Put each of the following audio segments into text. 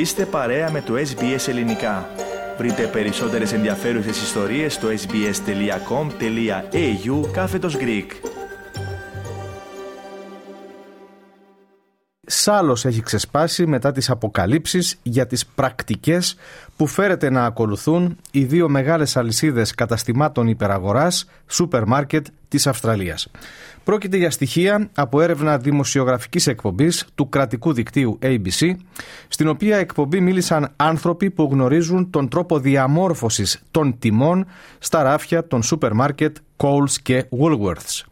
Είστε παρέα με το SBS Ελληνικά. Βρείτε περισσότερες ενδιαφέρουσες ιστορίες στο sbs.com.au/Greek. Σάλος έχει ξεσπάσει μετά τις αποκαλύψεις για τις πρακτικές που φέρεται να ακολουθούν οι δύο μεγάλες αλυσίδες καταστημάτων υπεραγοράς, σούπερ μάρκετ της Αυστραλίας. Πρόκειται για στοιχεία από έρευνα δημοσιογραφικής εκπομπής του κρατικού δικτύου ABC, στην οποία εκπομπή μίλησαν άνθρωποι που γνωρίζουν τον τρόπο διαμόρφωσης των τιμών στα ράφια των σούπερ μάρκετ Coles και Woolworths.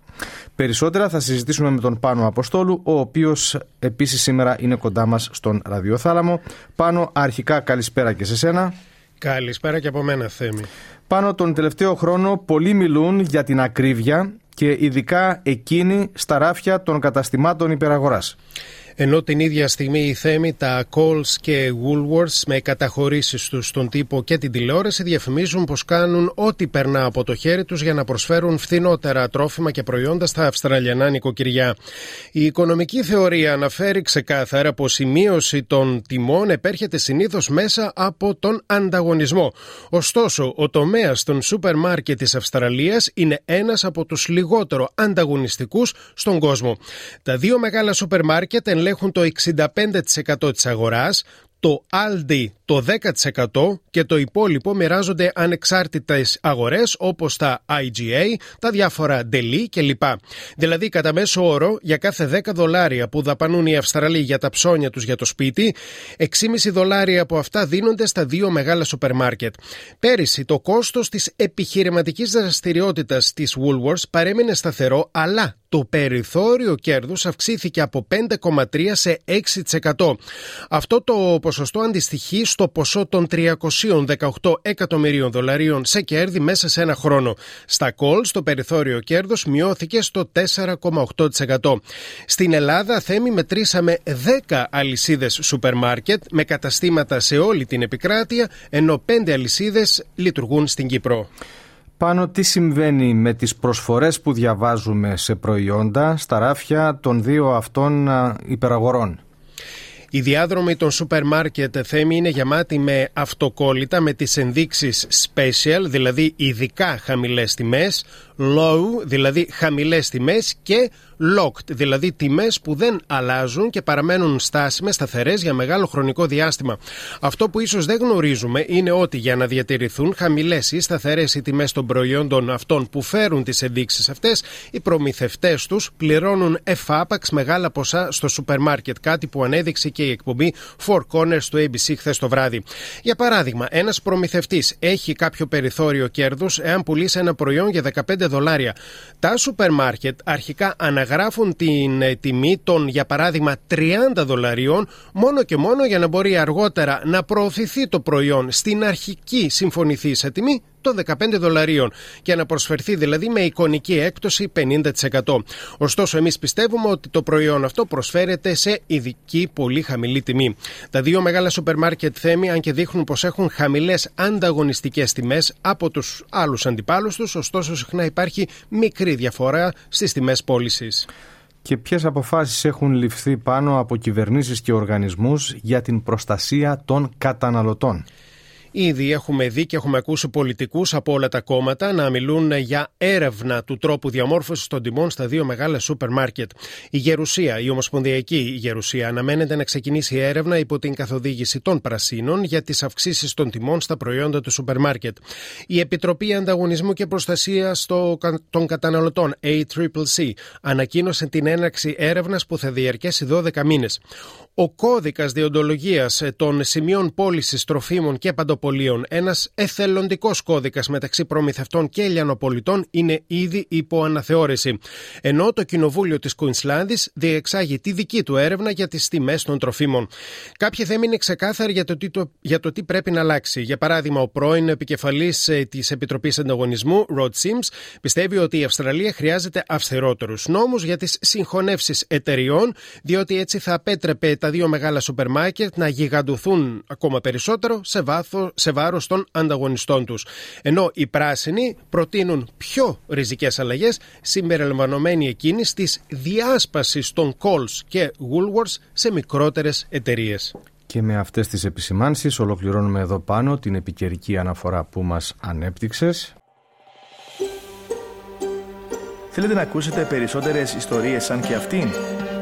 Περισσότερα θα συζητήσουμε με τον Πάνο Αποστόλου, ο οποίος επίσης σήμερα είναι κοντά μας στον ραδιοθάλαμο. Πάνο, αρχικά καλησπέρα και σε σένα. Καλησπέρα και από μένα, Θέμη. Πάνο, τον τελευταίο χρόνο πολλοί μιλούν για την ακρίβεια και ειδικά εκείνη στα ράφια των καταστημάτων υπεραγοράς. Ενώ την ίδια στιγμή η Θέμη, τα Coles και Woolworths με καταχωρήσεις τους στον τύπο και την τηλεόραση διαφημίζουν πως κάνουν ό,τι περνά από το χέρι τους για να προσφέρουν φθηνότερα τρόφιμα και προϊόντα στα αυστραλιανά νοικοκυριά. Η οικονομική θεωρία αναφέρει ξεκάθαρα πως η μείωση των τιμών επέρχεται συνήθως μέσα από τον ανταγωνισμό. Ωστόσο, ο τομέας των σούπερ μάρκετ της Αυστραλίας είναι ένας από τους λιγότερο ανταγωνιστικούς στον κόσμο. Τα δύο μεγάλα σούπερ μάρκετ έχουν το 65% της αγοράς, το Aldi το 10% και το υπόλοιπο μοιράζονται ανεξάρτητες αγορές όπως τα IGA, τα διάφορα ντελή κλπ. Δηλαδή, κατά μέσο όρο, για κάθε $10 που δαπανούν οι Αυστραλοί για τα ψώνια τους για το σπίτι, $6,5 από αυτά δίνονται στα δύο μεγάλα σούπερ μάρκετ. Πέρυσι, το κόστος της επιχειρηματικής δραστηριότητας της Woolworths παρέμεινε σταθερό, αλλά το περιθώριο κέρδους αυξήθηκε από 5,3% σε 6%. Αυτό το ποσοστό αντιστοιχεί στο ποσό των $318 εκατομμυρίων σε κέρδη μέσα σε ένα χρόνο. Στα Coles το περιθώριο κέρδος μειώθηκε στο 4,8%. Στην Ελλάδα, Θέμη, μετρήσαμε 10 αλυσίδες σούπερ μάρκετ με καταστήματα σε όλη την επικράτεια, ενώ 5 αλυσίδες λειτουργούν στην Κύπρο. Πάνω, τι συμβαίνει με τις προσφορές που διαβάζουμε σε προϊόντα στα ράφια των δύο αυτών υπεραγορών? Οι διάδρομοι των σούπερ μάρκετ, Θέμη, είναι γεμάτοι με αυτοκόλλητα με τις ενδείξεις special, δηλαδή ειδικά χαμηλές τιμές, low, δηλαδή χαμηλές τιμές, και locked, δηλαδή τιμές που δεν αλλάζουν και παραμένουν στάσιμες, σταθερές για μεγάλο χρονικό διάστημα. Αυτό που ίσως δεν γνωρίζουμε είναι ότι για να διατηρηθούν χαμηλές ή σταθερές οι τιμές των προϊόντων αυτών που φέρουν τις ενδείξεις αυτές, οι προμηθευτές τους πληρώνουν εφάπαξ μεγάλα ποσά στο σούπερ μάρκετ, κάτι που ανέδειξε και η εκπομπή Four Corners του ABC χθες το βράδυ. Για παράδειγμα, ένας προμηθευτής έχει κάποιο περιθώριο κέρδους εάν πουλήσει ένα προϊόν για $15. Τα σούπερ μάρκετ αρχικά αναγράφουν την τιμή των, για παράδειγμα, $30, μόνο και μόνο για να μπορεί αργότερα να προωθηθεί το προϊόν στην αρχική συμφωνηθή σε τιμή των $15 και να προσφερθεί δηλαδή με εικονική έκπτωση 50%. Ωστόσο, εμείς πιστεύουμε ότι το προϊόν αυτό προσφέρεται σε ειδική πολύ χαμηλή τιμή. Τα δύο μεγάλα σούπερ μάρκετ, Θέμη, αν και δείχνουν πως έχουν χαμηλές ανταγωνιστικές τιμές από τους άλλους αντιπάλους τους, ωστόσο συχνά υπάρχει μικρή διαφορά στις τιμές πώλησης. Και ποιες αποφάσεις έχουν ληφθεί, Πάνω, από κυβερνήσεις και οργανισμούς για την προστασία των καταναλωτών? Ήδη έχουμε δει και έχουμε ακούσει πολιτικούς από όλα τα κόμματα να μιλούν για έρευνα του τρόπου διαμόρφωσης των τιμών στα δύο μεγάλα σούπερ μάρκετ. Η Γερουσία, η Ομοσπονδιακή Γερουσία, αναμένεται να ξεκινήσει έρευνα υπό την καθοδήγηση των Πρασίνων για τις αυξήσεις των τιμών στα προϊόντα του σούπερ μάρκετ. Η Επιτροπή Ανταγωνισμού και Προστασίας των Καταναλωτών, ACCC, ανακοίνωσε την έναρξη έρευνας που θα διαρκέσει 12 μήνες. Ο κώδικας διοντολογίας των σημείων πώλησης τροφίμων και παντοπολίων, ένας εθελοντικός κώδικας μεταξύ προμηθευτών και ελιανοπολιτών, είναι ήδη υπό αναθεώρηση. Ενώ το Κοινοβούλιο της Κουινσλάνδης διεξάγει τη δική του έρευνα για τις τιμές των τροφίμων. Κάποιοι θέμοι είναι ξεκάθαροι για το τι πρέπει να αλλάξει. Για παράδειγμα, ο πρώην επικεφαλής της Επιτροπής Ανταγωνισμού, Rod Sims, πιστεύει ότι η Αυστραλία χρειάζεται αυστηρότερους νόμους για τις συγχωνεύσεις εταιριών, διότι έτσι θα απέτρεπε τα δύο μεγάλα σούπερ μάρκετ να γιγαντωθούν ακόμα περισσότερο σε βάρος των ανταγωνιστών τους. Ενώ οι πράσινοι προτείνουν πιο ριζικές αλλαγές, συμπεριλαμβανομένη εκείνης της διάσπασης των Coles και Woolworths σε μικρότερες εταιρείες. Και με αυτές τις επισημάνσεις ολοκληρώνουμε εδώ πάνω την επικαιρική αναφορά που μας ανέπτυξες. Θέλετε να ακούσετε περισσότερες ιστορίες σαν και αυτήν?